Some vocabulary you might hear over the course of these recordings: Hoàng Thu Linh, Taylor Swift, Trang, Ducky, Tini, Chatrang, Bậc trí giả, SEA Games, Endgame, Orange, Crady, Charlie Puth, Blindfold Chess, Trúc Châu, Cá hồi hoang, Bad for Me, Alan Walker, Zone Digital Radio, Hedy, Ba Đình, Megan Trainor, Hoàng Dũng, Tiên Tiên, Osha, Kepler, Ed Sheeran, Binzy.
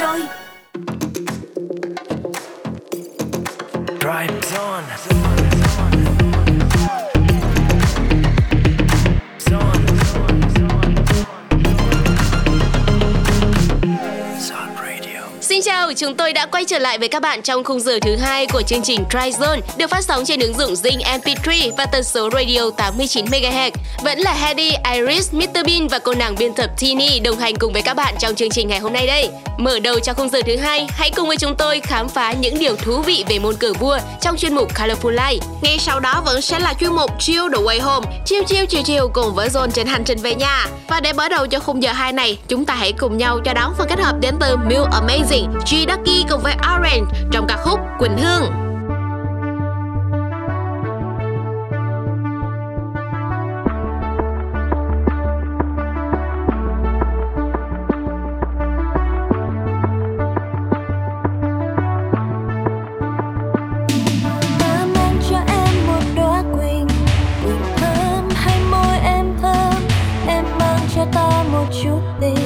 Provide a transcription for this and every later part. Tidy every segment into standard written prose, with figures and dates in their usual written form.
rồi. Tri Zone. Xin chào, chúng tôi đã quay trở lại với các bạn trong khung giờ thứ 2 của chương trình Tri Zone được phát sóng trên ứng dụng Zing MP3 và tần số radio 89 MHz. Vẫn là Hedy, Iris, Mr Bean và cô nàng biên tập Tini đồng hành cùng với các bạn trong chương trình ngày hôm nay đây. Mở đầu cho khung giờ thứ 2, hãy cùng với chúng tôi khám phá những điều thú vị về môn cờ vua trong chuyên mục Colorful Life. Ngay sau đó vẫn sẽ là chuyên mục Chill the Way Home, chill cùng với Zone trên hành trình về nhà. Và để mở đầu cho khung giờ 2 này, chúng ta hãy cùng nhau cho đón phần kết hợp đến từ Mew Amazing, Ducky cùng với Orange trong ca khúc Quỳnh Hương. Ta mang cho em một đóa quỳnh, quỳnh thơm hay môi em thơm. Em mang cho ta một chút tình.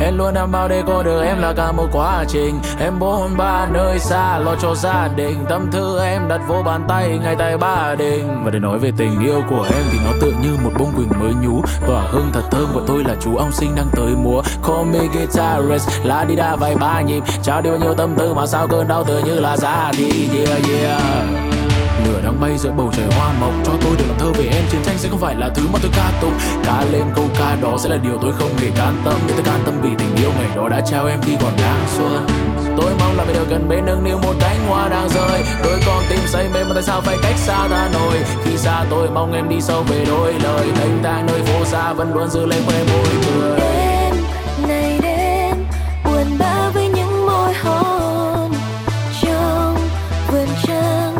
Em luôn đảm bảo để có được em là cả một quá trình. Em 4-3 nơi xa lo cho gia đình. Tâm thư em đặt vô bàn tay ngay tại Ba Đình. Và để nói về tình yêu của em thì nó tựa như một bông quỳnh mới nhú, tỏa hương thật thơm của tôi là chú ong sinh đang tới múa. Call me guitarist, la đi đa vài ba nhịp. Trao đi bao nhiêu tâm tư mà sao cơn đau tựa như là ra đi. Nửa đang bay giữa bầu trời hoa mộng, cho tôi được làm thơ về em. Chiến tranh sẽ không phải là thứ mà tôi ca tụng. Ca lên câu ca đó sẽ là điều tôi không hề can tâm. Nhưng tôi can tâm vì tình yêu ngày đó đã trao em khi còn đang xuân. Tôi mong là mình được gần bên nâng niu một cánh hoa đang rơi. Tôi còn tim say mê mà tại sao phải cách xa ta nổi. Khi xa tôi mong em đi sâu về đôi lời. Thanh thang nơi phố xa vẫn luôn giữ lấy quê môi cười. Đêm này đêm buồn bã với những môi hôn trong vườn trăng.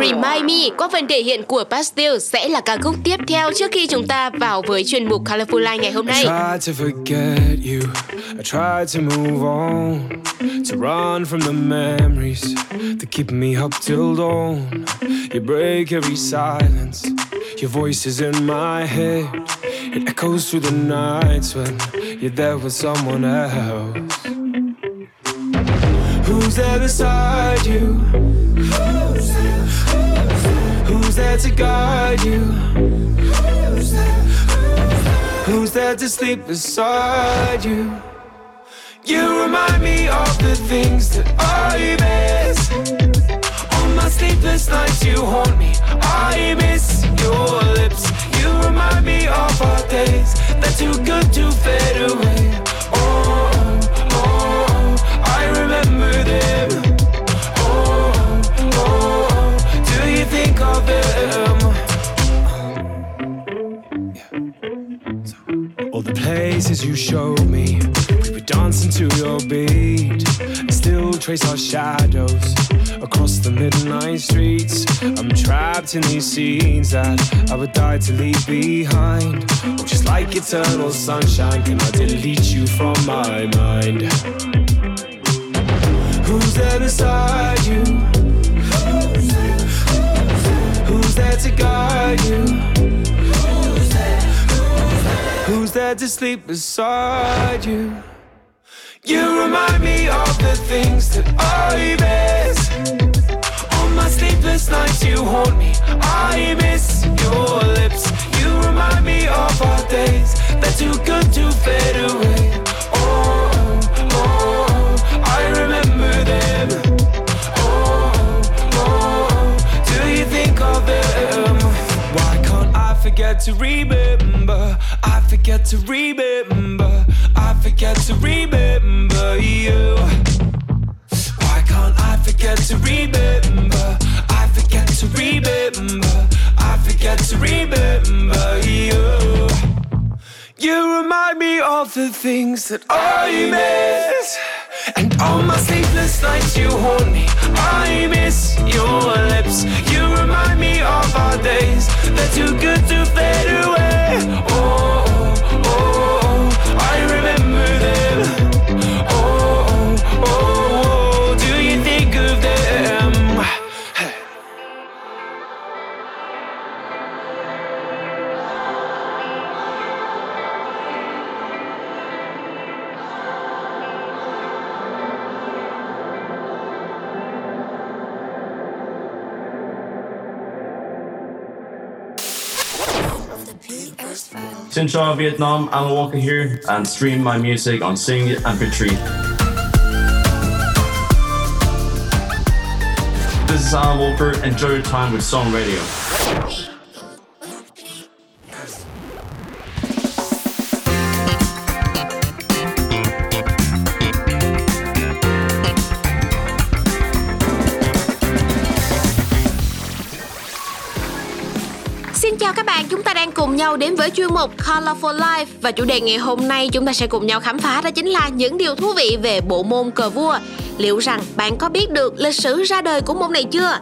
Remind Me qua phần thể hiện của Pastel sẽ là ca khúc tiếp theo trước khi chúng ta vào với chuyên mục Colorful Life ngày hôm nay. I tried to forget you, I tried to move on, to run from the memories that keep me up till dawn. You break every silence, your voice is in my head. It echoes through the nights when you're there with someone else. Who's there beside you? Who's there to guide you? Who's there? Who's there to sleep beside you? You remind me of the things that I miss. On my sleepless nights you haunt me, I miss your lips. You remind me of our days, they're too good to fade away. Oh, oh, oh, I remember them. Think of them. faces you showed me. We were dancing to your beat. I still trace our shadows across the midnight streets. I'm trapped in these scenes that I would die to leave behind. Oh, just like eternal sunshine, can I delete you from my mind? Who's there beside you? Who's there to guide you? Who's there to sleep beside you? You remind me of the things that I miss. On my sleepless nights you haunt me, I miss your lips. You remind me of our days, they're too good to fade away. Oh, oh, oh, I remember them. Oh, oh, oh, do you think of them? Why can't I forget to remember? I forget to remember, I forget to remember you. Why can't I forget to remember? I forget to remember, I forget to remember you. You remind me of the things that I miss. And on my sleepless nights you haunt me, I miss your lips. You remind me of our days, they're too good to fade away. Oh, oh, oh, oh, I remember them. Oh, oh, oh, oh, do you think of them? Sincha, Vietnam, Alan Walker here, and stream my music on Zing MP3. This is Alan Walker, enjoy your time with Zone Radio. Chúng ta đang cùng nhau đến với chuyên mục Colorful Life và chủ đề ngày hôm nay chúng ta sẽ cùng nhau khám phá đó chính là những điều thú vị về bộ môn cờ vua. Liệu rằng bạn có biết được lịch sử ra đời của môn này chưa?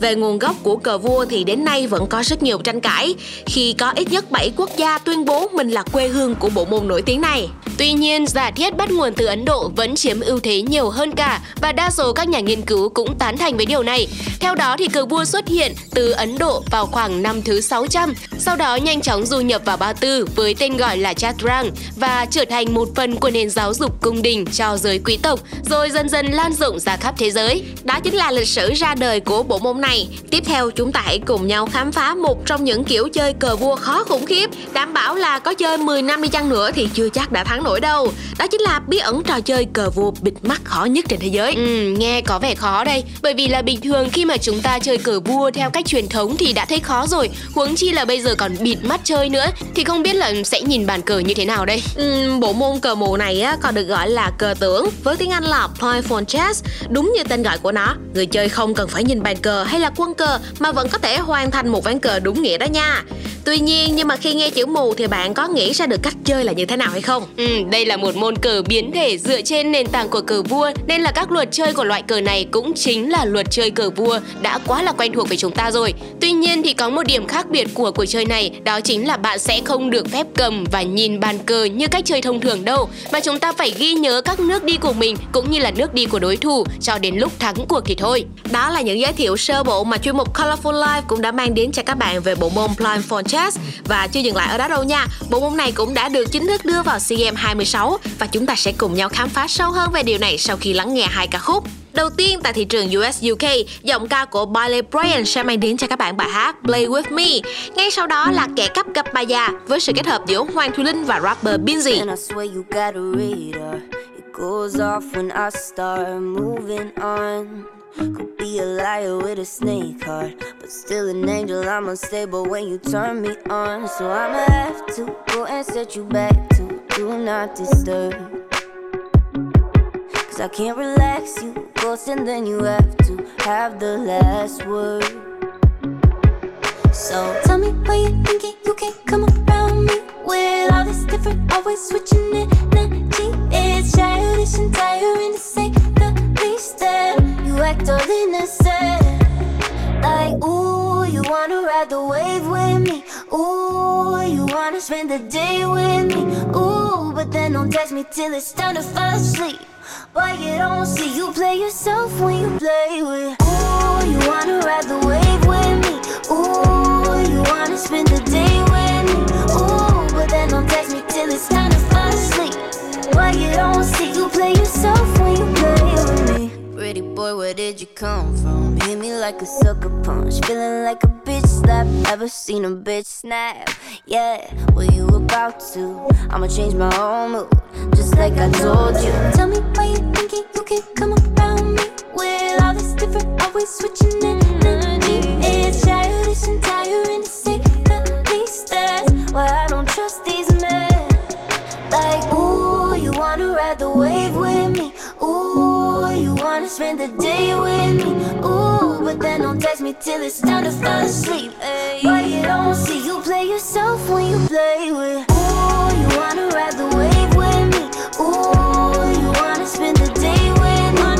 Về nguồn gốc của cờ vua thì đến nay vẫn có rất nhiều tranh cãi khi có ít nhất 7 quốc gia tuyên bố mình là quê hương của bộ môn nổi tiếng này. Tuy nhiên, giả thiết bắt nguồn từ Ấn Độ vẫn chiếm ưu thế nhiều hơn cả và đa số các nhà nghiên cứu cũng tán thành với điều này. Theo đó thì cờ vua xuất hiện từ Ấn Độ vào khoảng năm thứ 600, sau đó nhanh chóng du nhập vào Ba Tư với tên gọi là Chatrang và trở thành một phần của nền giáo dục cung đình cho giới quý tộc, rồi dần dần lan rộng ra khắp thế giới. Đó chính là lịch sử ra đời của bộ môn này. Tiếp theo chúng ta hãy cùng nhau khám phá một trong những kiểu chơi cờ vua khó khủng khiếp. Đảm bảo là có chơi 10 năm đi chăng nữa thì chưa chắc đã thắng nổi đâu. Đó chính là bí ẩn trò chơi cờ vua bịt mắt khó nhất trên thế giới. Nghe có vẻ khó đây. Bởi vì là bình thường khi mà chúng ta chơi cờ vua theo cách truyền thống thì đã thấy khó rồi, huống chi là bây giờ còn bịt mắt chơi nữa, thì không biết là sẽ nhìn bàn cờ như thế nào đây. Bộ môn cờ màu này á, còn được gọi là cờ tưởng, với tiếng Anh là Blindfold Chess. Đúng như tên gọi của nó, người chơi không cần phải nhìn bàn cờ hay là quân cờ mà vẫn có thể hoàn thành một ván cờ đúng nghĩa đó nha. Tuy nhiên, nhưng mà khi nghe chữ mù thì bạn có nghĩ ra được cách chơi là như thế nào hay không? Đây là một môn cờ biến thể dựa trên nền tảng của cờ vua, nên là các luật chơi của loại cờ này cũng chính là luật chơi cờ vua đã quá là quen thuộc với chúng ta rồi. Tuy nhiên thì có một điểm khác biệt của cuộc chơi này, đó chính là bạn sẽ không được phép cầm và nhìn bàn cờ như cách chơi thông thường đâu, mà chúng ta phải ghi nhớ các nước đi của mình cũng như là nước đi của đối thủ cho đến lúc thắng cuộc thì thôi. Đó là những giới thiệu sơ bộ mà chuyên mục Colorful Life cũng đã mang đến cho các bạn về bộ môn Blindfold Chess. Và chưa dừng lại ở đó đâu nha, bộ môn này cũng đã được chính thức đưa vào SEA Games 26 và chúng ta sẽ cùng nhau khám phá sâu hơn về điều này sau khi lắng nghe hai ca khúc. Đầu tiên, tại thị trường US-UK, giọng ca của Bailey Bryan sẽ mang đến cho các bạn bài hát Play With Me. Ngay sau đó là Kẻ Cắp Gặp Bà Già với sự kết hợp giữa Hoàng Thu Linh và rapper Binzy. Could be a liar with a snake heart, but still an angel, I'm unstable when you turn me on. So I'ma have to go and set you back to do not disturb, cause I can't relax you, ghost, and then you have to have the last word. So tell me why you think you can't come around me with all this different different, always switching it. Nothing is childish and tiring to say the least. That you act all innocent, like ooh, you wanna ride the wave with me. Ooh, you wanna spend the day with me. Ooh, but then don't text me till it's time to fall asleep. But you don't see you play yourself when you play with. Ooh, you wanna ride the wave with me. Ooh, you wanna spend the day with me. Ooh, but then don't text me till it's time to fall asleep. But you don't see you play yourself when you play with me. Pretty boy, where did you come from? Hit me like a sucker punch, feeling like a bitch slap. Ever seen a bitch snap? Yeah, what you about to? I'ma change my whole mood, just like I told you. Tell me why you thinking you can come around me with all this different, always switching it. It's childish and tiring to say the least. That's why I don't trust these men. Like ooh, you wanna ride the wave with me. Wanna spend the day with me, ooh, but then don't text me till it's time to fall asleep. But you don't see you play yourself when you play with. Ooh, you wanna ride the wave with me, ooh, you wanna spend the day with me, ooh,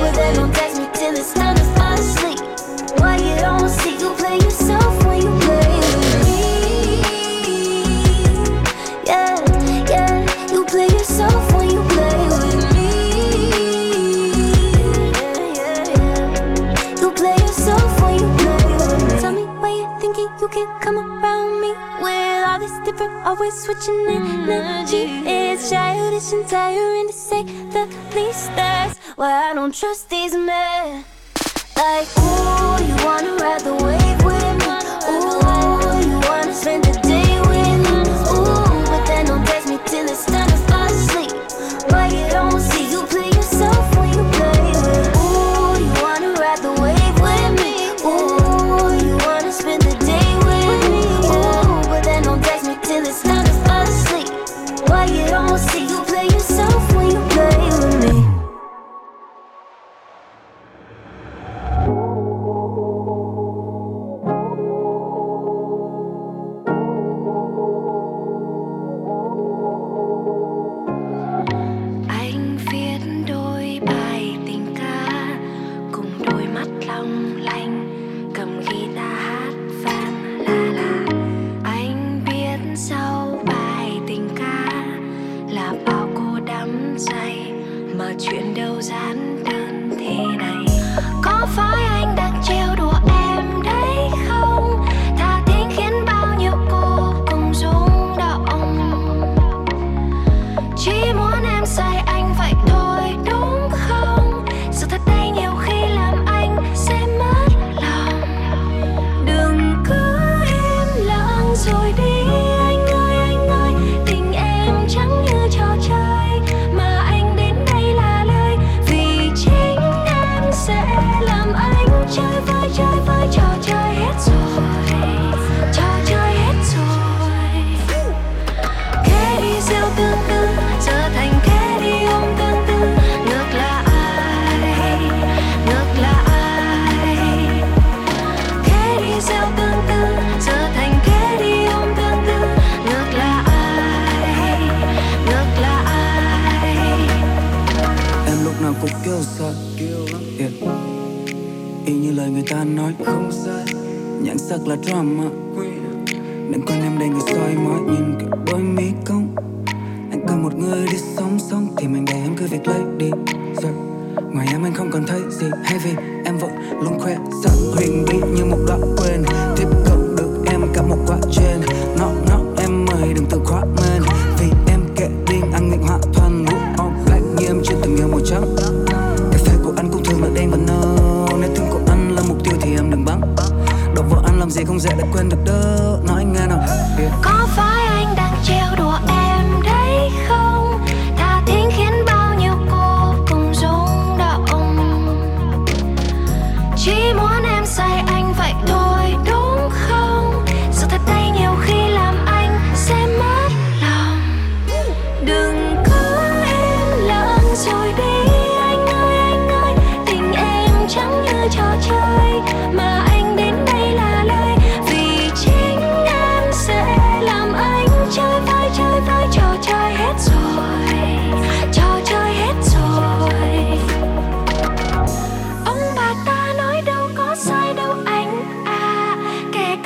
but then don't text me till it's time to fall asleep. But you don't see you play yourself when you play with me. Yeah, yeah, you play yourself when you play with me. Come around me with all this different, always switching energy. It's childish and tiring to say the least. That's why I don't trust these men. Like ooh, you wanna ride the wave with me. Ooh, you wanna spend the day with me. Ooh, but then don't text me till it's time to fall asleep. But you don't see you play yourself when you play with. Ooh, you wanna ride the wave with me. Ooh, you wanna spend the day. Mà anh đến đây là lời vì chính em sẽ làm anh.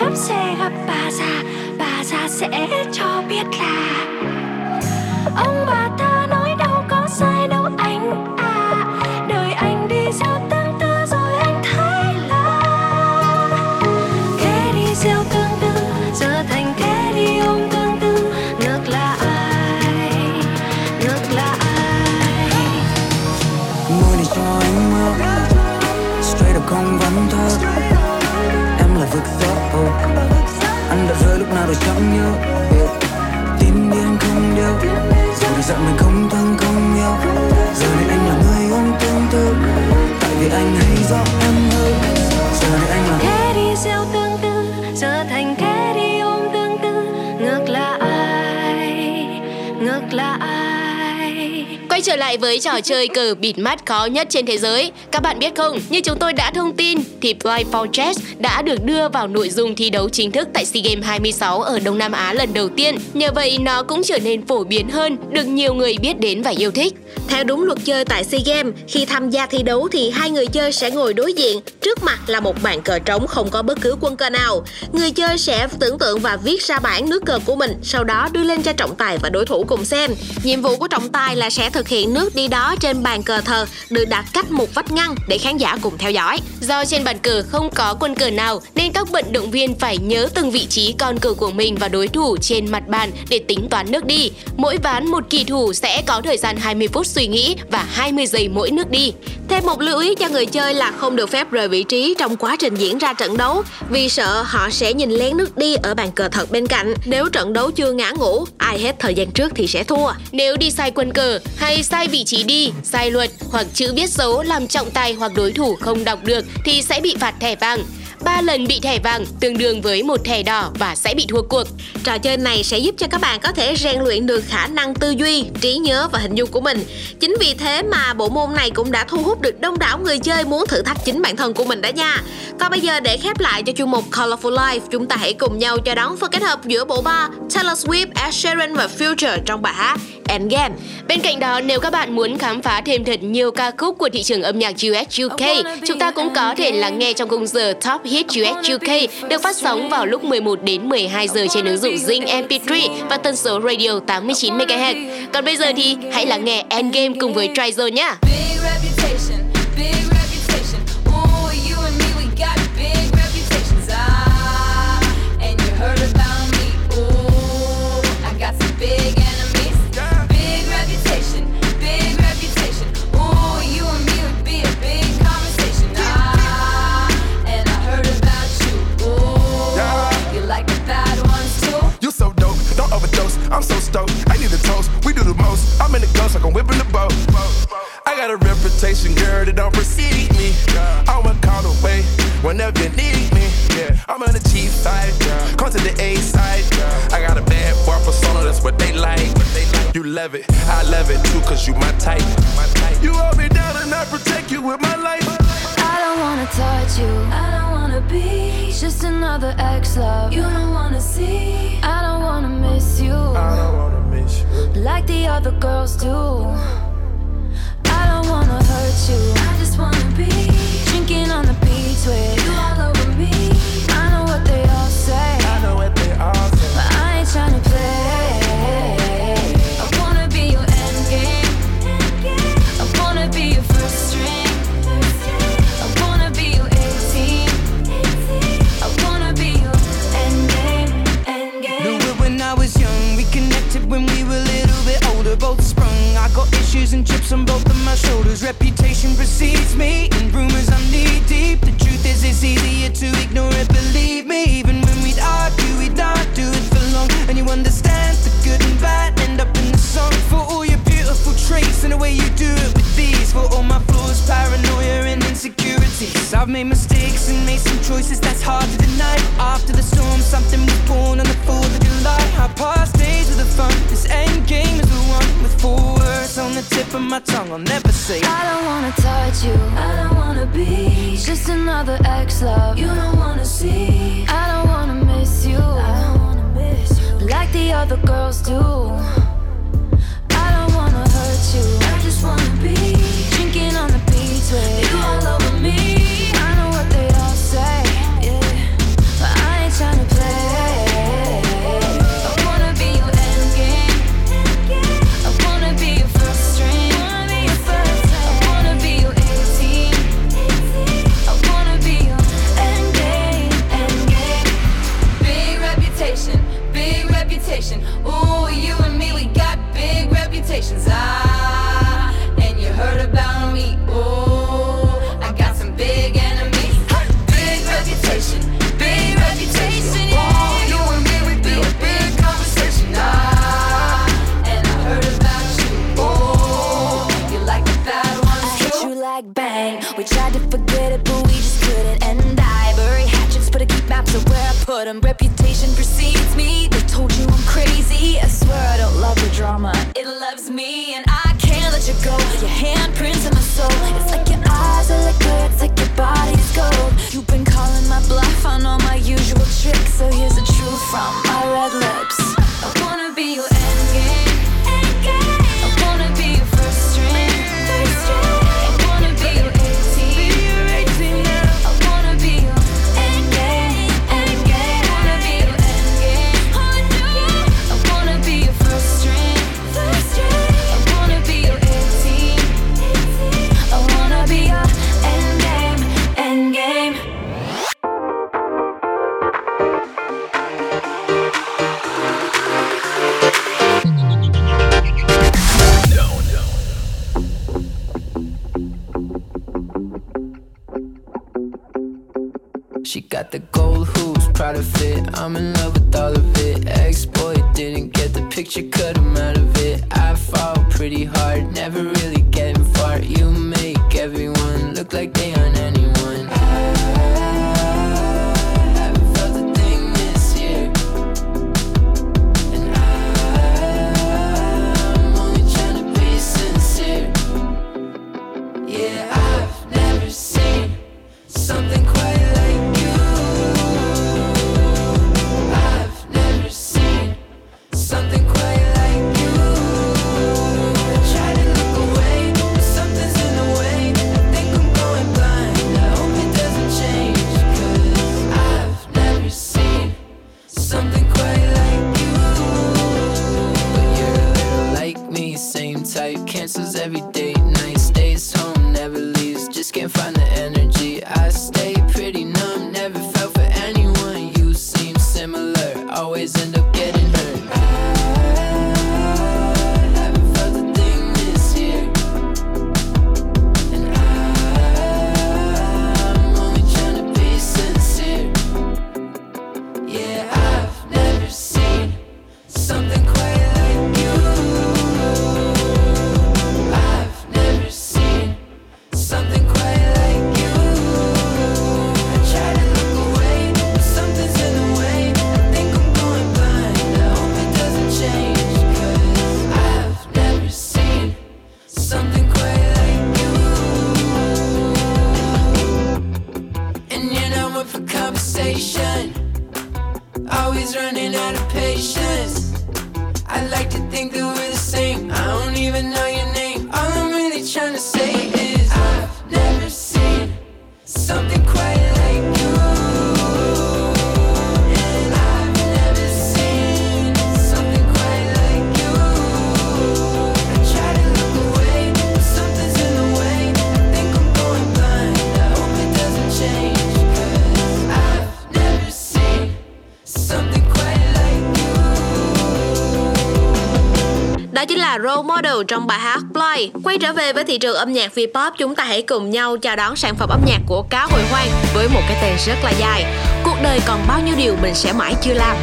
cắp xe gặp bà già sẽ cho biết là ông bà ta nói đâu có sai đâu anh à, đời anh đi gieo tương tư rồi anh thấy là kẻ đi gieo tương tư giờ thành kẻ đi ôm tương tư, nước là ai, nước là ai. Mưa này cho anh mưa, straight up không vấn thơ, em là vực gió, anh đã rơi lúc nào rồi chẳng nhớ, tin đi anh không điêu. Dặn mình không thương không yêu, giờ này anh là người ôm tương tư, tại vì anh hay do em hơn. Giờ này anh là kẻ đi gieo tương tư, giờ thành kẻ đi ôm tương tư, ngược là ai, ngược là ai. Quay trở lại với trò chơi cờ bịt mắt khó nhất trên thế giới. Các bạn biết không, như chúng tôi đã thông tin thì Blindfold Chess đã được đưa vào nội dung thi đấu chính thức tại SEA Games 26 ở Đông Nam Á lần đầu tiên. Nhờ vậy nó cũng trở nên phổ biến hơn, được nhiều người biết đến và yêu thích. Theo đúng luật chơi tại SEA Games, khi tham gia thi đấu thì hai người chơi sẽ ngồi đối diện, trước mặt là một bàn cờ trống không có bất cứ quân cờ nào. Người chơi sẽ tưởng tượng và viết ra bảng nước cờ của mình, sau đó đưa lên cho trọng tài và đối thủ cùng xem. Nhiệm vụ của trọng tài là sẽ thực hiện nước đi đó trên bàn cờ thờ được đặt cách một vách ngăn để khán giả cùng theo dõi. Do trên bàn cờ không có quân cờ nào nên các vận động viên phải nhớ từng vị trí con cờ của mình và đối thủ trên mặt bàn để tính toán nước đi. Mỗi ván một kỳ thủ sẽ có thời gian 20 phút suy nghĩ và 20 giây mỗi nước đi. Thêm một lưu ý cho người chơi là không được phép rời vị trí trong quá trình diễn ra trận đấu vì sợ họ sẽ nhìn lén nước đi ở bàn cờ thật bên cạnh. Nếu trận đấu chưa ngã ngũ, ai hết thời gian trước thì sẽ thua. Nếu đi sai quân cờ hay sai vị trí đi, sai luật hoặc chữ viết dấu làm trọng tài hoặc đối thủ không đọc được thì sẽ bị phạt thẻ vàng. 3 lần bị thẻ vàng tương đương với một thẻ đỏ và sẽ bị thua cuộc. Trò chơi này sẽ giúp cho các bạn có thể rèn luyện được khả năng tư duy, trí nhớ và hình dung của mình. Chính vì thế mà bộ môn này cũng đã thu hút được đông đảo người chơi muốn thử thách chính bản thân của mình đó nha. Còn bây giờ để khép lại cho chuyên mục Colorful Life, chúng ta hãy cùng nhau chào đón phần kết hợp giữa bộ ba Taylor Swift, Ed Sheeran và Future trong bài hát Endgame. Bên cạnh đó, nếu các bạn muốn khám phá thêm thật nhiều ca khúc của thị trường âm nhạc US-UK, chúng ta cũng có thể lắng nghe trong khung giờ Top Hit US-UK được phát sóng vào lúc 11 đến 12 giờ trên ứng dụng Zing MP3 và tần số radio 89 MHz. Còn bây giờ thì hãy lắng nghe Endgame cùng với Tri Zone nhé. I'm so stoked, I need a toast, we do the most. I'm in the ghost, like I'm whipping the boat. I got a reputation, girl, that don't precede me. I'm a call away, whenever you need me. I'm on the cheap side, come to the A side. I got a bad bar persona, that's what they like. You love it, I love it too, cause you my type. You hold me down and I protect you with my life. I don't wanna touch you, I don't wanna be just another ex-love. You don't wanna see, I don't wanna miss you, I don't wanna miss you like the other girls do. I don't wanna hurt you, I just wanna be drinking on the beach with you all over me. I know what they all say, I know what they all say, but I ain't tryna play. I wanna be your end game, I wanna be your first string. When we were a little bit older, both sprung. I got issues and chips on both of my shoulders. Reputation precedes me, and rumors I'm knee deep. The truth is it's easier to ignore it, believe me. Even when we'd argue, we'd not do it for long. And you understand the good and bad end up in the song. For all your beautiful traits and the way you do it with these. For all my flaws, paranoia and insecurities. I've made mistakes and made some choices that's hard to deny. After the storm, something was born on the 4th of July. I passed days with the fun. This end game is the one with four words on the tip of my tongue. I'll never say it. I don't wanna touch you, I don't wanna be just another ex-love. You don't wanna see, I don't wanna miss you, I don't wanna miss you like the other girls do. I don't wanna hurt you, I just wanna be drinking on the beach with you all over me. I know what they all say, yeah, but I ain't tryna. but reputation precedes me. They told you I'm crazy. I swear I don't love the drama. It loves me and I can't let you go. Your handprints in my soul. It's like your eyes are liquor, it's like your body's gold. You've been calling my bluff on all my usual tricks. So here's the truth from my red lips. I wanna be your endgame. She got the gold hoops, proud of it. I'm in love with all of it. Ex-boy didn't get the picture, cut him out of it. I fall pretty hard, never really getting far. You make everyone look like they aren't anyone. Role model trong bài hát Play. Quay trở về với thị trường âm nhạc V-pop, chúng ta hãy cùng nhau chào đón sản phẩm âm nhạc của Cá hồi hoang với một cái tên rất là dài. Cuộc đời còn bao nhiêu điều mình sẽ mãi chưa làm.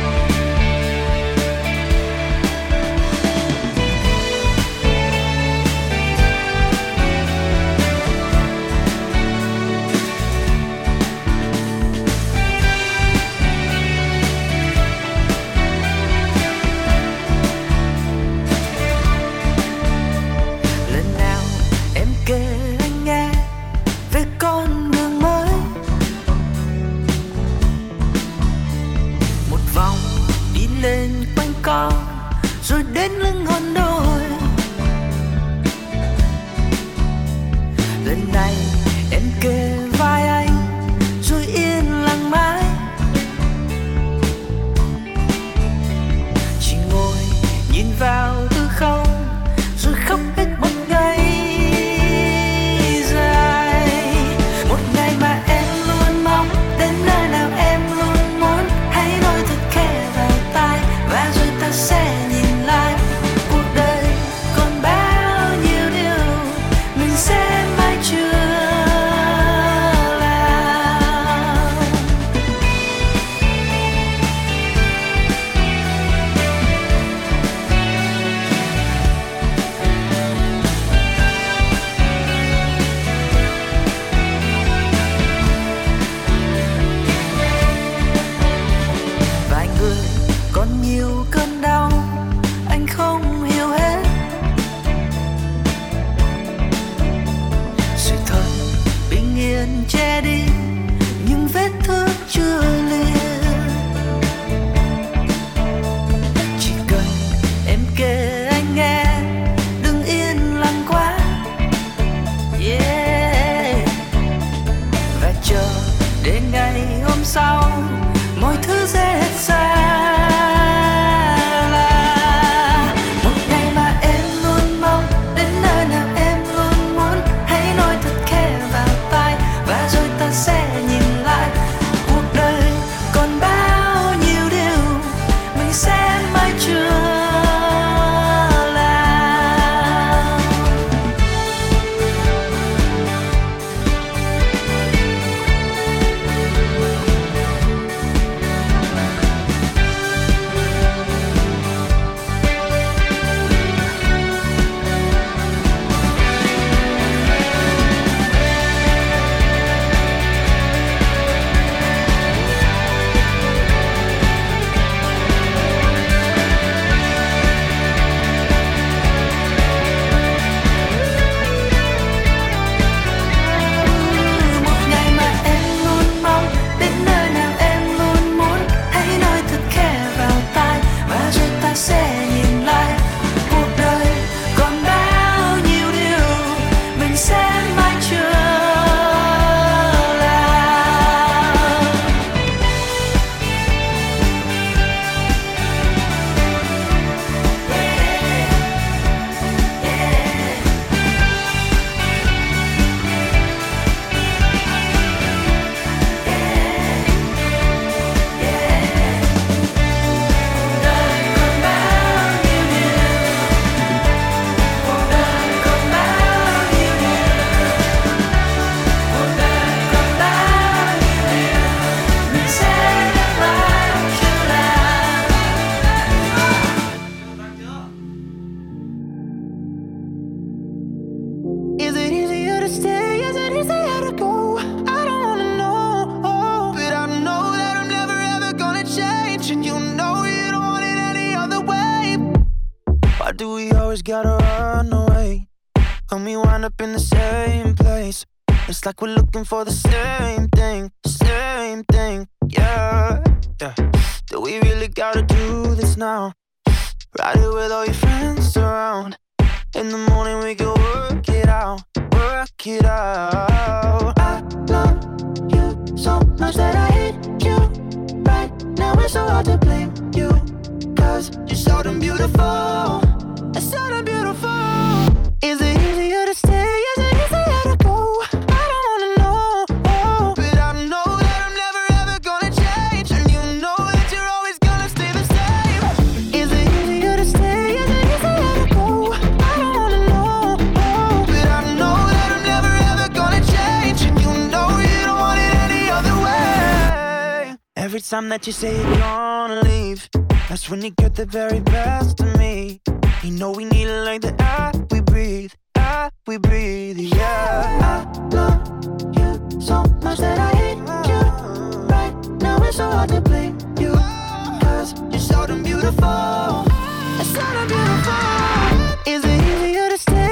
Sẽ mãi chưa do we always gotta run away? And we wind up in the same place. It's like we're looking for the same thing, yeah. Yeah. Do we really gotta do this now? Ride it with all your friends around. In the morning we can work it out, work it out. I love you so much that I hate you. Right now it's so hard to blame you. Cause you're so damn beautiful. It's so damn beautiful. Is it easier to stay? Is it easier to go? I don't wanna know, oh. But I know that I'm never ever gonna change. And you know that you're always gonna stay the same. Is it easier to stay? Is it easier to go? I don't wanna know, oh. But I know that I'm never ever gonna change. And you know you don't want it any other way. Every time that you say you're gonna leave, that's when you get the very best of me. You know we need it like the air we breathe, yeah. I love you so much that I hate you. Right now it's so hard to blame you. Cause you're so damn beautiful. It's so damn beautiful. Is it easier to stay?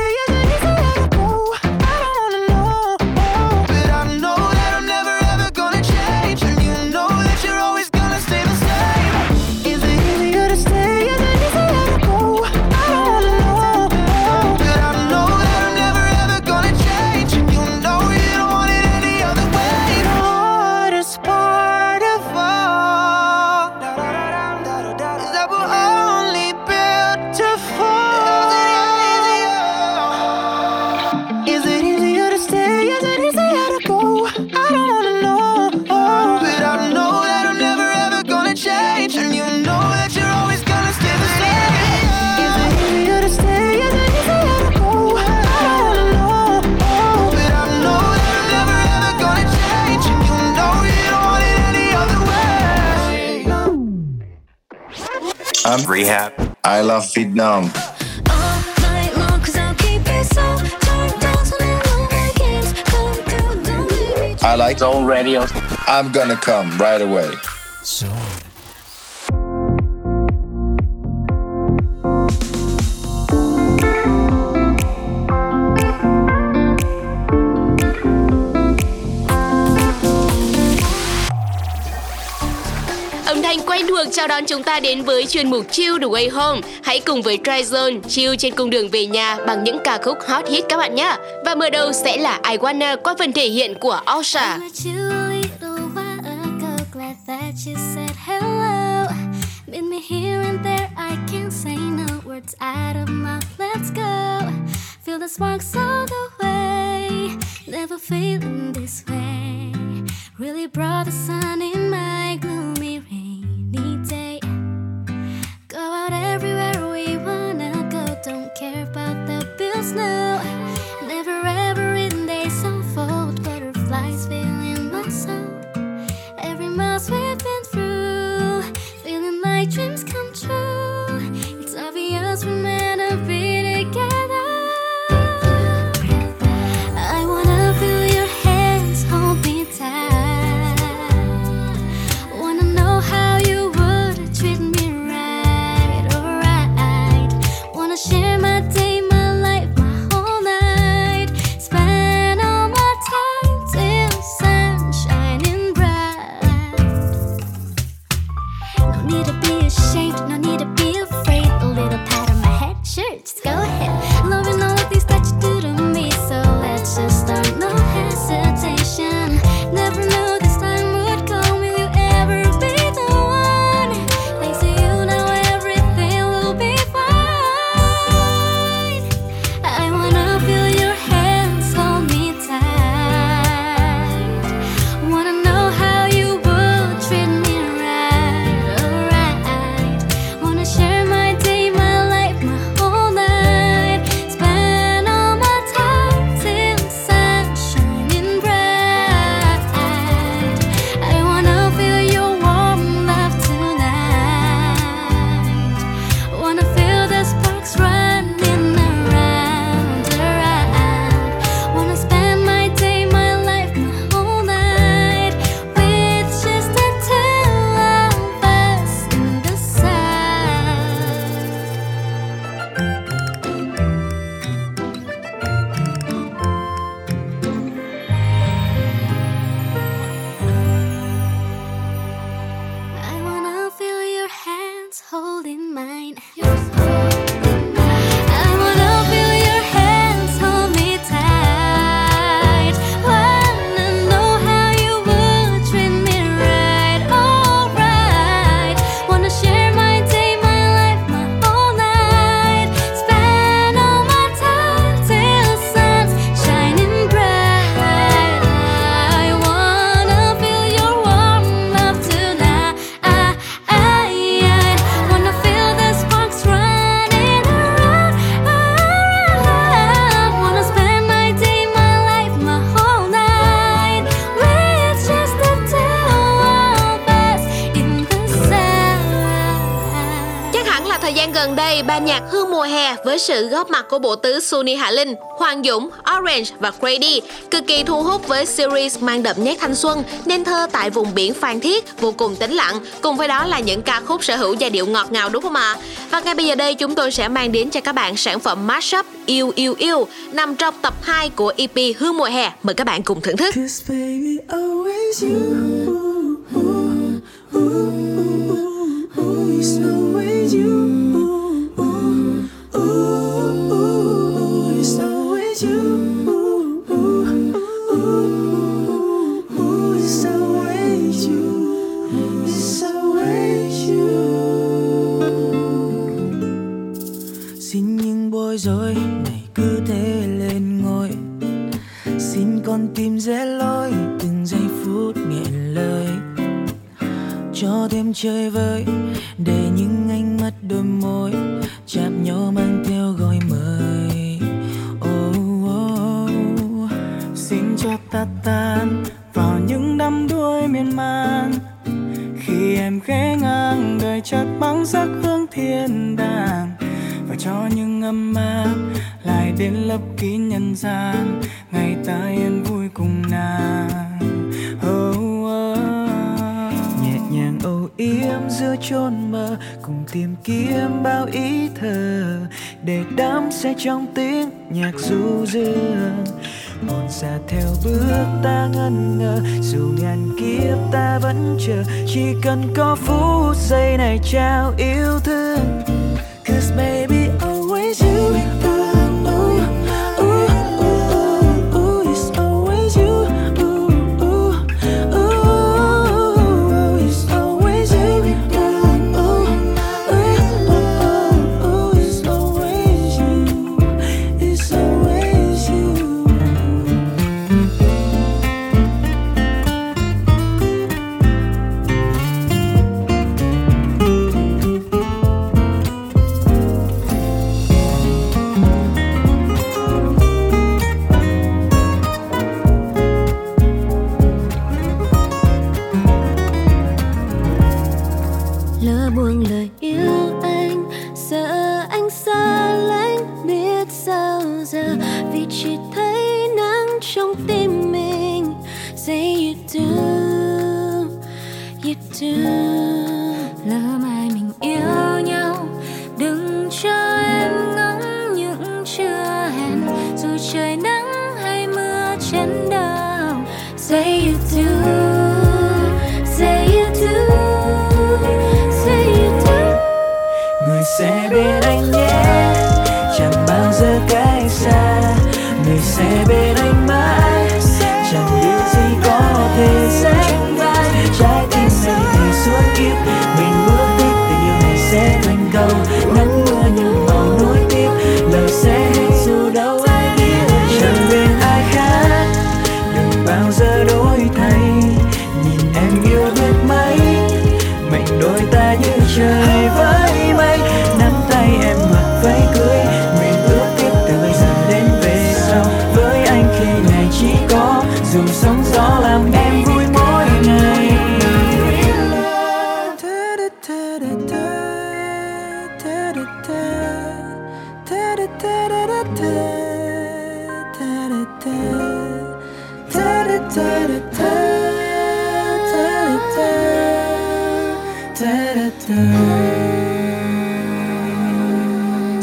I'm Rehab. I love Vietnam. I like Zone Radio. I'm gonna come right away. So. Quen thuộc chào đón chúng ta đến với chuyên mục Chill The Way Home. Hãy cùng với Tri Zone chill trên cung đường về nhà bằng những ca khúc hot hit các bạn nhé. Và mở đầu sẽ là I Wanna qua phần thể hiện của Osha. Really brought the sun in my gloomy rainy day. Go out everywhere we wanna go. Don't care about the bills now. Never ever in days unfold. Butterflies filling my soul. Every mouse we've been through, feeling like dreams come true. It's obvious we're meant to be together. Share my day, my life, my whole life. Thời gian gần đây, ban nhạc Hương mùa hè với sự góp mặt của bộ tứ Suni Hạ Linh, Hoàng Dũng, Orange và Crady cực kỳ thu hút với series mang đậm nét thanh xuân, nên thơ tại vùng biển Phan Thiết vô cùng tĩnh lặng, cùng với đó là những ca khúc sở hữu giai điệu ngọt ngào, đúng không ạ? Và ngay bây giờ đây chúng tôi sẽ mang đến cho các bạn sản phẩm mashup Yêu nằm trong tập 2 của EP Hương mùa hè. Mời các bạn cùng thưởng thức. Xin những bối rối này cứ thế lên ngôi, xin con tim dễ lối từng giây phút nghẹn lời, cho thêm chơi với để những ánh mắt đôi môi chạm nhau mang theo gọi mời. Oh. Xin cho ta tan vào những đắm đuối miên man, khi em ghé ngang đời chợt bắn sắc hương thiên đàng, và cho những âm áp lại đến lấp kín nhân gian ngày ta yên vui cùng nàng. Nhẹ nhàng âu yếm giữa chốn mơ, cùng tìm kiếm bao ý thơ để đắm say trong tiếng nhạc du dương. Một xa theo bước ta ngẩn ngơ, dù ngàn kiếp ta vẫn chờ, chỉ cần có phút giây này trao yêu thương. 'Cause baby, always you.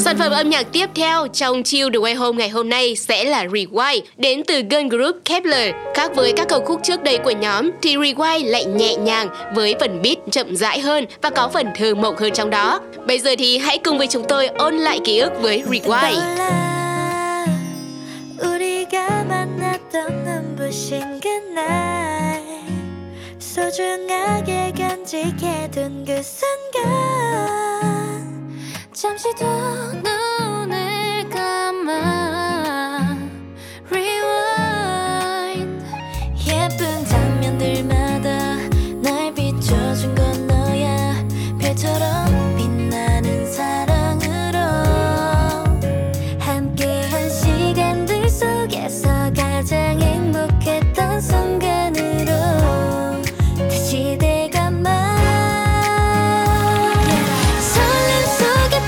Sản phẩm âm nhạc tiếp theo trong Chill The Way Home ngày hôm nay sẽ là Rewind đến từ girl group Kepler. Khác với các ca khúc trước đây của nhóm thì Rewind lại nhẹ nhàng với phần beat chậm rãi hơn và có phần thơ mộng hơn trong đó. Bây giờ thì hãy cùng với chúng tôi ôn lại ký ức với Rewind. 소중하게 간직해둔 그 순간 잠시 두 눈을 감아 Rewind 예쁜 장면들마다 날 비춰준 건 너야 별처럼 빛나는 사랑으로 함께한 시간들 속에서 가장 행복했던 순간으로 내가 말 설렘 속에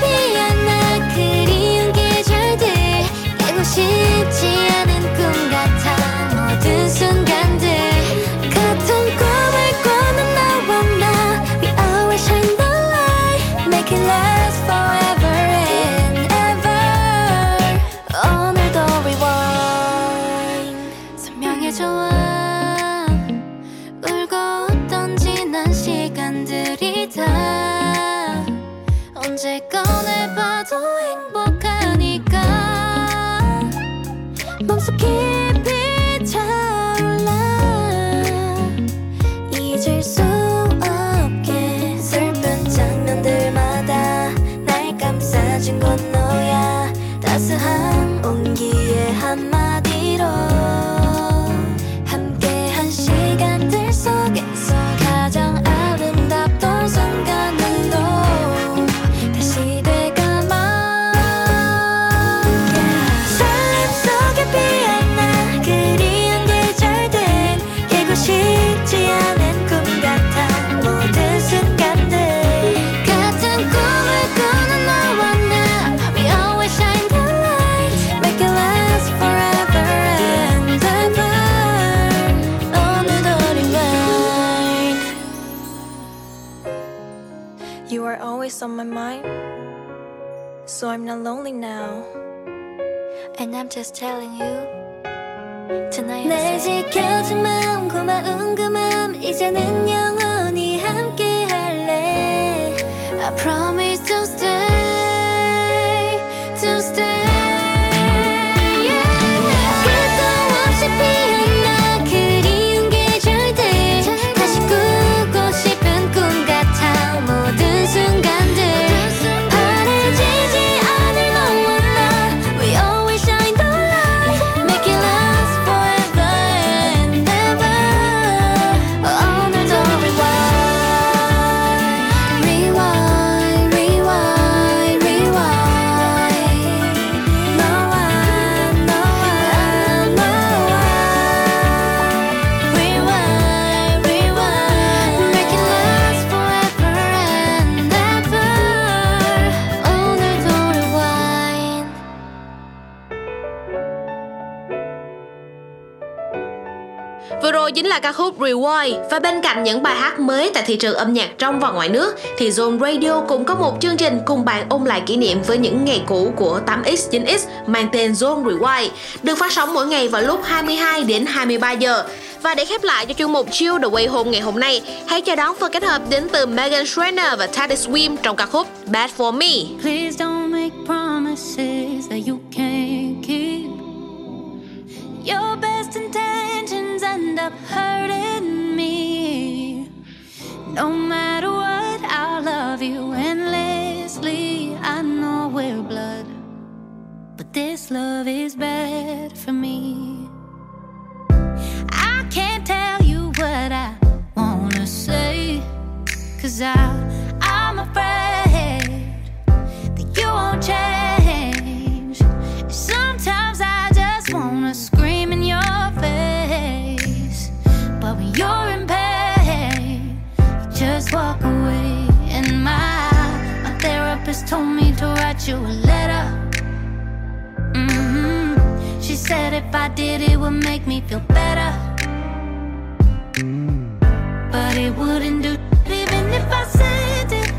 You are always on my mind, so I'm not lonely now. And I'm just telling you tonight. 날 지켜준 마음, 고마운 그 마음, 이제는 영원히 함께 할래. I promise to stay, to stay. Ca khúc Rewind. Và bên cạnh những bài hát mới tại thị trường âm nhạc trong và ngoài nước thì Zone Radio cũng có một chương trình cùng bạn ôn lại kỷ niệm với những ngày cũ của 8X, 9X mang tên Zone Rewind, được phát sóng mỗi ngày vào lúc 22 đến 23 giờ. Và để khép lại cho chuyên mục Chill The Way Home ngày hôm nay, hãy chào đón phần kết hợp đến từ Megan Trainor và Teddy Swim trong ca khúc Bad For Me. Please don't make promises that you can't keep. Your best intentions end up hurting me. No matter what, I'll love you endlessly. I know we're blood, but this love is bad for me. I can't tell you what I wanna say, 'cause I'm afraid that you won't change. Sometimes I just wanna scream face, but when you're in pain, you just walk away. And my therapist told me to write you a letter. Mm-hmm. She said if I did, it would make me feel better, but it wouldn't do it even if I sent it,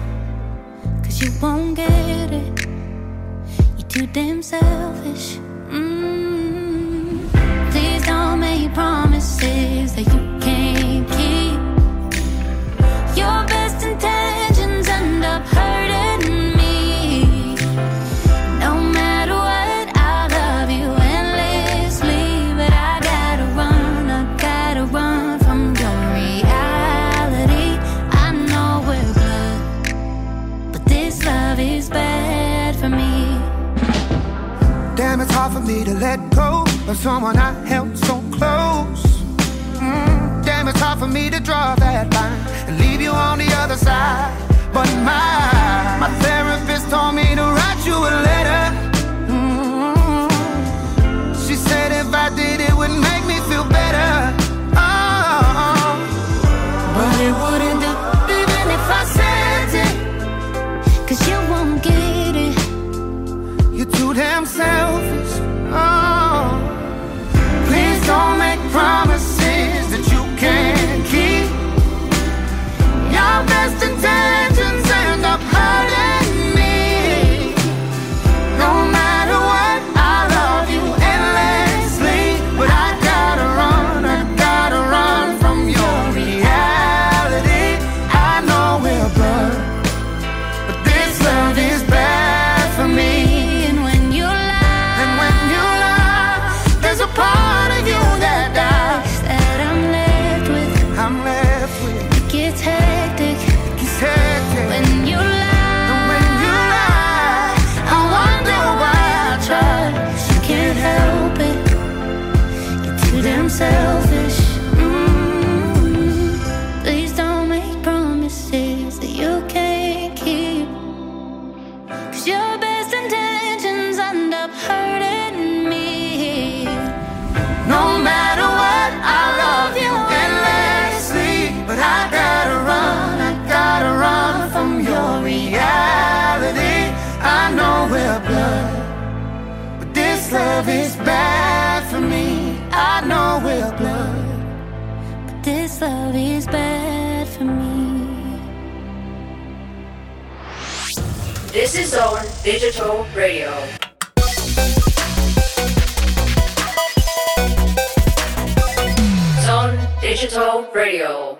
'cause you won't get it. You're too damn selfish. Don't make promises that you can't keep. Your best intentions end up hurting me. No matter what, I'll love you endlessly, but I gotta run from your reality. I know we're blood, but this love is bad for me. Damn, it's hard for me to let go of someone I held so close. Damn, it's hard for me to draw that line and leave you on the other side. But my therapist told me to write you a letter. She said if I did, it would make me feel better. Oh, but it wouldn't do even if I said it, 'cause you won't get it. You're too damn selfish. Oh. Don't make promises that you can't keep. Your best intentions end up hurting me. No matter what, I love you endlessly, but I gotta run from your reality. I know we're blood, but this love is bad for me. And when you lie, there's a part selfish. Please don't make promises that you can't keep, 'cause your best intentions end up hurting me. No matter what, I love you endlessly, but I gotta run from your reality. I know we're blood, but this love is bad for me. I know we're blood, but this love is bad for me. This is Zone Digital Radio. Zone Digital Radio.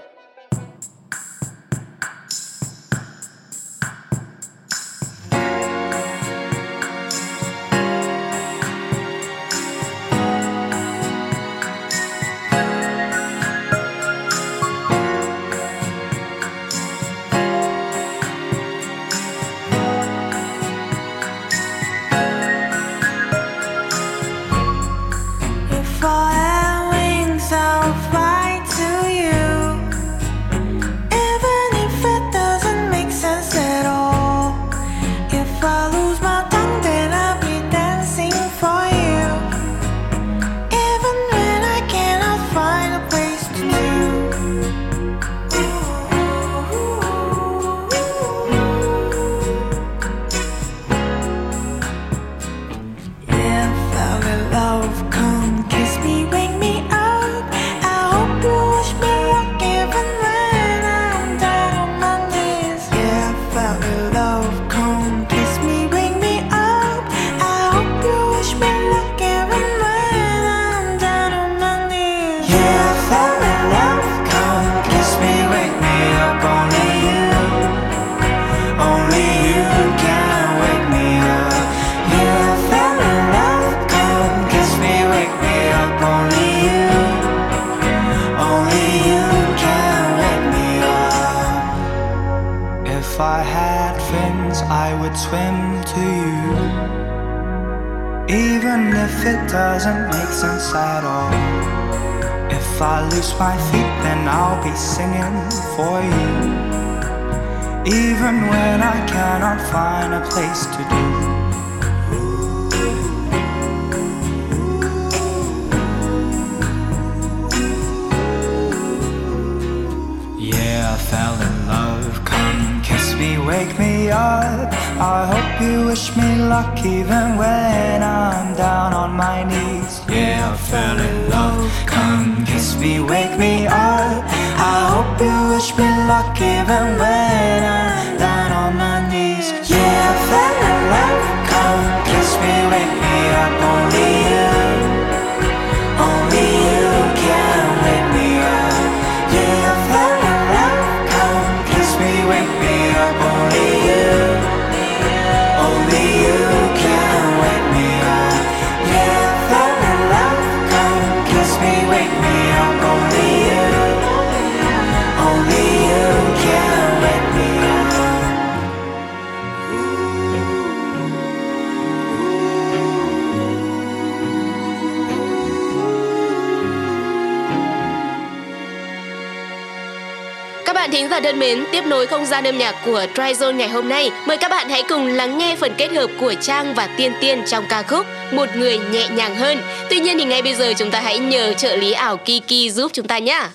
Thân mến, tiếp nối không gian âm nhạc của Tri Zone ngày hôm nay, mời các bạn hãy cùng lắng nghe phần kết hợp của Trang và Tiên Tiên trong ca khúc Một Người Nhẹ Nhàng Hơn. Tuy nhiên thì ngay bây giờ chúng ta hãy nhờ trợ lý ảo Kiki giúp chúng ta nhé.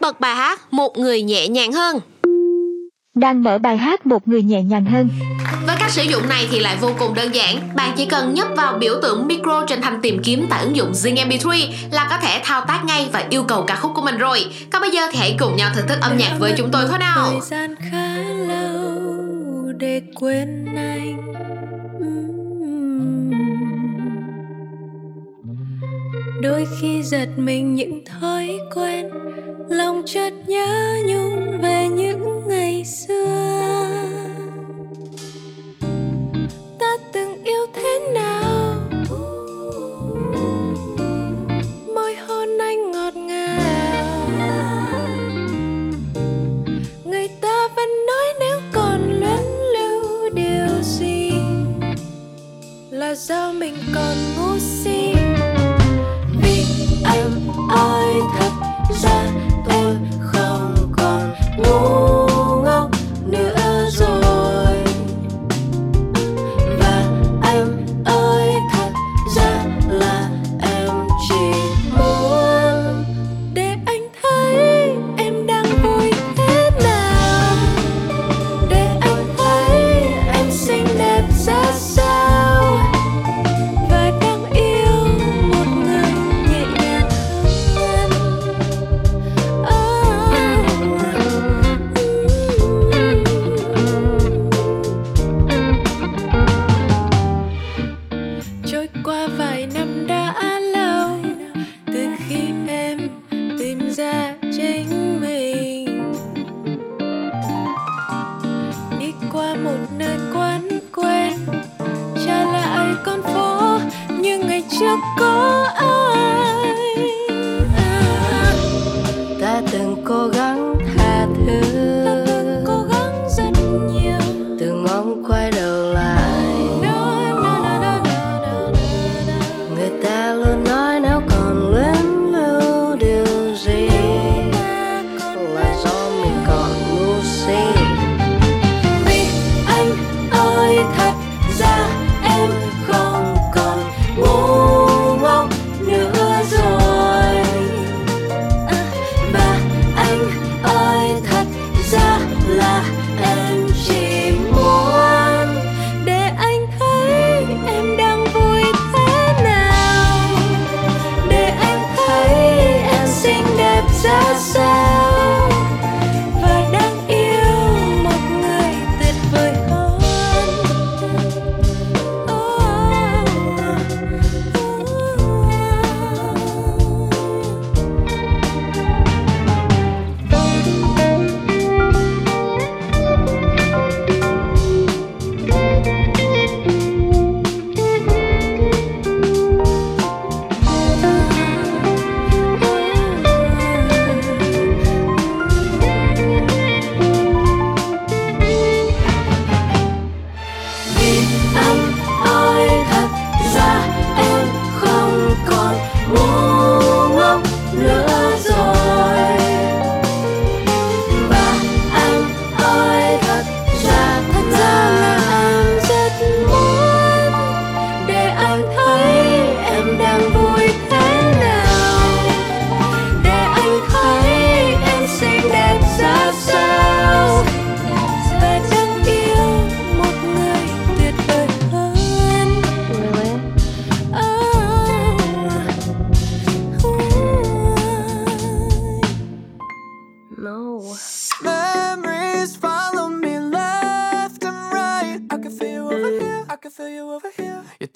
Bật bài hát Một Người Nhẹ Nhàng Hơn. Đang mở bài hát Một Người Nhẹ Nhàng Hơn. Với cách sử dụng này thì lại vô cùng đơn giản. Bạn chỉ cần nhấp vào biểu tượng micro trên thanh tìm kiếm tại ứng dụng Zing MP3 là có thể thao tác ngay và yêu cầu ca khúc của mình rồi. Còn bây giờ thì hãy cùng nhau thưởng thức âm nhạc với chúng tôi thôi nào. Thời gian khá lâu để quên anh. Đôi khi giật mình những thói quen, lòng chợt nhớ nhung về những ngày xưa. Ta từng yêu thế nào, môi hôn anh ngọt ngào. Người ta vẫn nói nếu còn luyến lưu điều gì là do mình còn ngu si. Vì anh ơi thật ra tôi không còn ngu. Vậy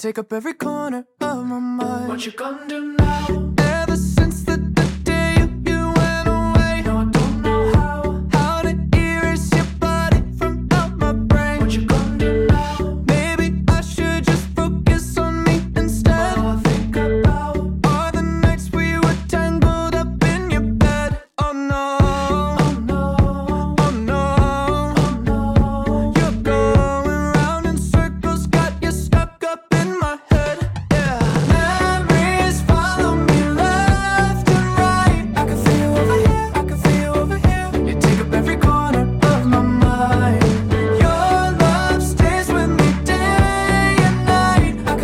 take up every corner of my mind. What you gonna do now? Ever since the day you went away, now I don't know how to erase your body from out my brain. What you gonna do now? Maybe I should just focus on me instead. All I think about are the nights we were tangled up in your bed. Oh no, oh no, oh no, oh no. You're going round in circles, got you stuck up in my head. Yeah, memories follow me left and right. I can feel you over here, I can feel you over here. You take up every corner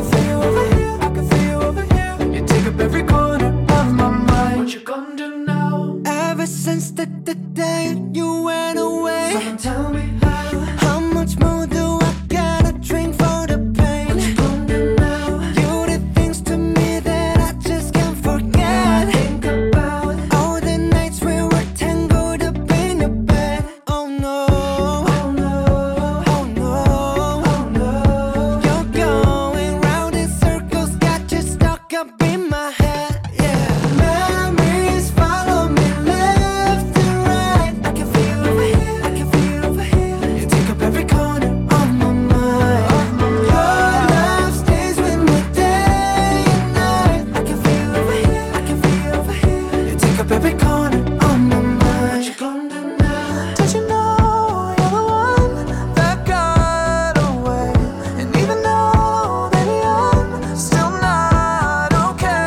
of my mind. Your love stays with me day and night. I can feel you over here, I can feel you over here. You take up every corner of my mind. What you gonna do now? Ever since the day you went away, someone tell me how. How much more do I gotta drink for the pain? What you gonna do now? You did things to me that I just can't forget. I think about all the nights we were tangled up in your bed. Oh no, oh no, oh no, oh no. You're going round in circles, got you stuck up in my head. Yeah, memories follow me left and right. I can feel you over here, I can feel you over here. You take up every corner of my mind. Your love stays with me day and night. I can feel you over here, I can feel you over here. You take up every corner of my mind. What you gonna do now? Did you know you're the one that got away? And even though maybe I'm still not okay, did you know that my dreams, they're all the same? Every time I close my eyes,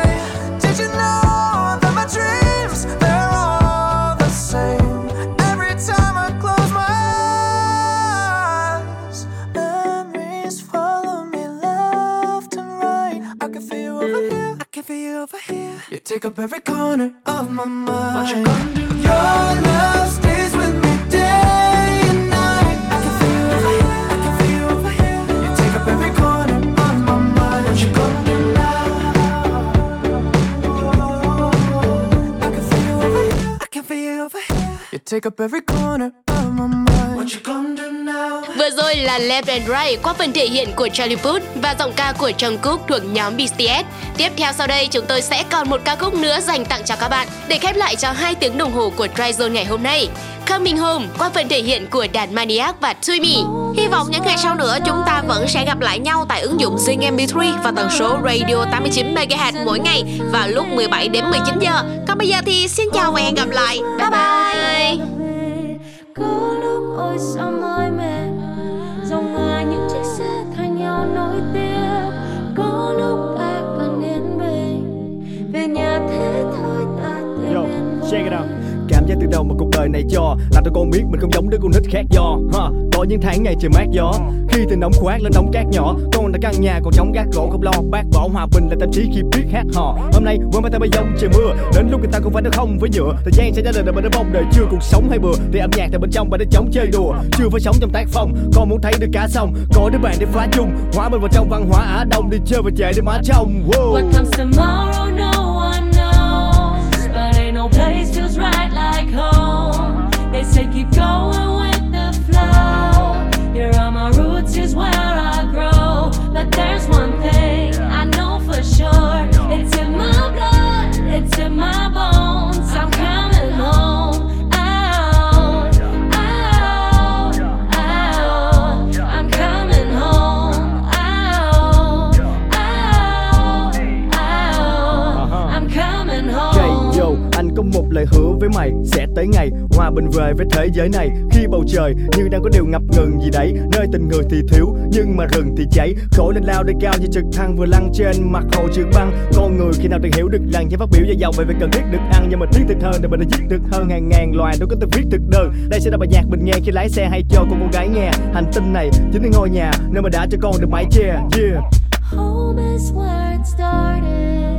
memories follow me left and right. I can feel you over here, I can feel you over here. You take up every corner of my mind. What you gonna do? Your love stays with me day and night. I can feel you over here, I can feel you over here. You take up every corner of my mind. What you gonna do now? I can feel you over here, I can feel you over here. You take up every corner of my mind. What you gonna do now? Vừa rồi là Left and Right qua phần thể hiện của Charlie Puth và giọng ca của Jungkook thuộc nhóm BTS. Tiếp theo sau đây chúng tôi sẽ còn một ca khúc nữa dành tặng cho các bạn để khép lại cho 2 tiếng đồng hồ của Tri Zone ngày hôm nay. Coming Home qua phần thể hiện của đàn Maniac và Tui Mi. Hy vọng những ngày sau nữa chúng ta vẫn sẽ gặp lại nhau tại ứng dụng Zing MP3 và tần số radio 89MHz mỗi ngày vào lúc 17 đến 19 giờ. Còn bây giờ thì xin chào và hẹn gặp lại. Bye bye. Có lúc ôi sao mỏi mệt, dòng mà những chiếc xe thay nhau nối tiếp. Có lúc ta cần đến mình, về nhà thế thôi ta tìm đến mình. Cảm giác từ đầu mà cuộc đời này cho là tôi con biết mình không giống đứa con nít khác do. Có những tháng ngày trời mát gió, khi từ nóng khoác lên đống cát nhỏ. Con đã căn nhà còn chống gác gỗ, không lo bác bỏ hòa bình là tâm trí khi biết hát hò. Hôm nay quên phải ta bay giống trời mưa, đến lúc người ta cũng phải nó không với nhựa. Thời gian sẽ ra đời đời bên bông, đời chưa cuộc sống hay bừa. Thì âm nhạc tại bên trong và để chống chơi đùa, chưa phải sống trong tác phong. Con muốn thấy được cả sông, có đứa bạn để phá chung, hóa mình vào trong văn hóa Á Đông, đi chơi và chạy để má trong. What comes tomorrow, no one knows, but ain't no place feels right like home. They say keep going with the flow. Here are my roots, here's where I grow. But there's one thing I know for sure. It's in my blood, it's in my bones. I'm coming home. Ow, ow, ow. I'm coming home. Ow, ow, ow. I'm coming home. Okay, yo, anh có một lời hứa với mày sẽ tới ngày hòa bình về với thế giới này. Khi bầu trời như đang có điều ngập ngừng gì đấy, nơi tình người thì thiếu nhưng mà rừng thì cháy. Khổi lên lao để cao như trực thăng vừa lăn trên mặt hồ trường băng. Con người khi nào từng hiểu được rằng chỉ phát biểu dài dòng về việc cần thiết được ăn, nhưng mình thiết thực hơn để mình đã giết thực hơn hàng ngàn loài đâu có thể viết thực đơn. Đây sẽ là bài nhạc mình nghe khi lái xe hay cho con gái nghe. Hành tinh này chính là ngôi nhà nơi mà đã cho con được mái che. Yeah. Home is where it started.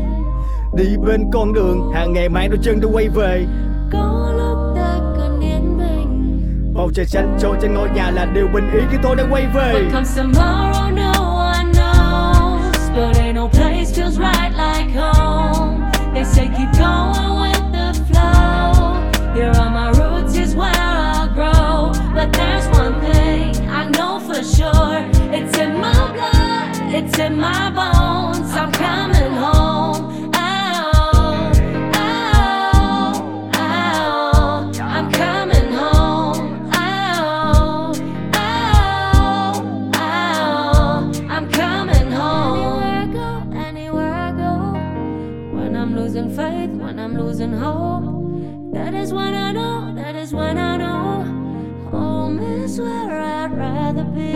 Đi bên con đường hàng ngày mang đôi chân tôi quay về. Có lúc ta cần yên bình, bầu trời xanh trôi trên ngôi nhà là điều bình ý khi tôi đang quay về. What comes tomorrow no one knows, but ain't no place feels right like home. They say keep going with the flow. Here are my roots, here's where I grow. But there's one thing I know for sure. It's in my blood, it's It's in my bones, I'm coming home. Oh, oh, oh, I'm coming home. Oh, oh, oh, I'm coming home. Anywhere I go, when I'm losing faith, when I'm losing hope, that is when I know, that is when I know, home is where I'd rather be.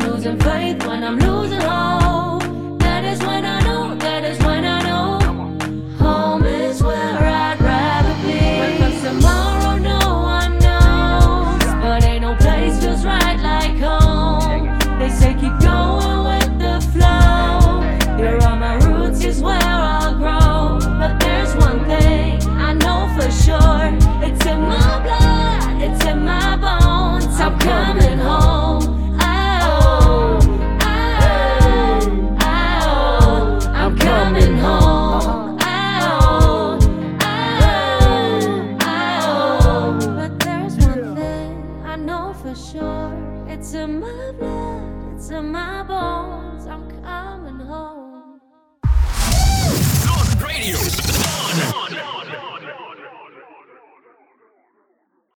Losing faith, when I'm losing hope, that is when I know, that is when I know, home is where I'd rather be. Because tomorrow no one knows, but ain't no place feels right like home. They say keep going with the flow, here are my roots, here's where I'll grow. But there's one thing I know for sure, it's in my blood, it's in my bones, I'm coming home.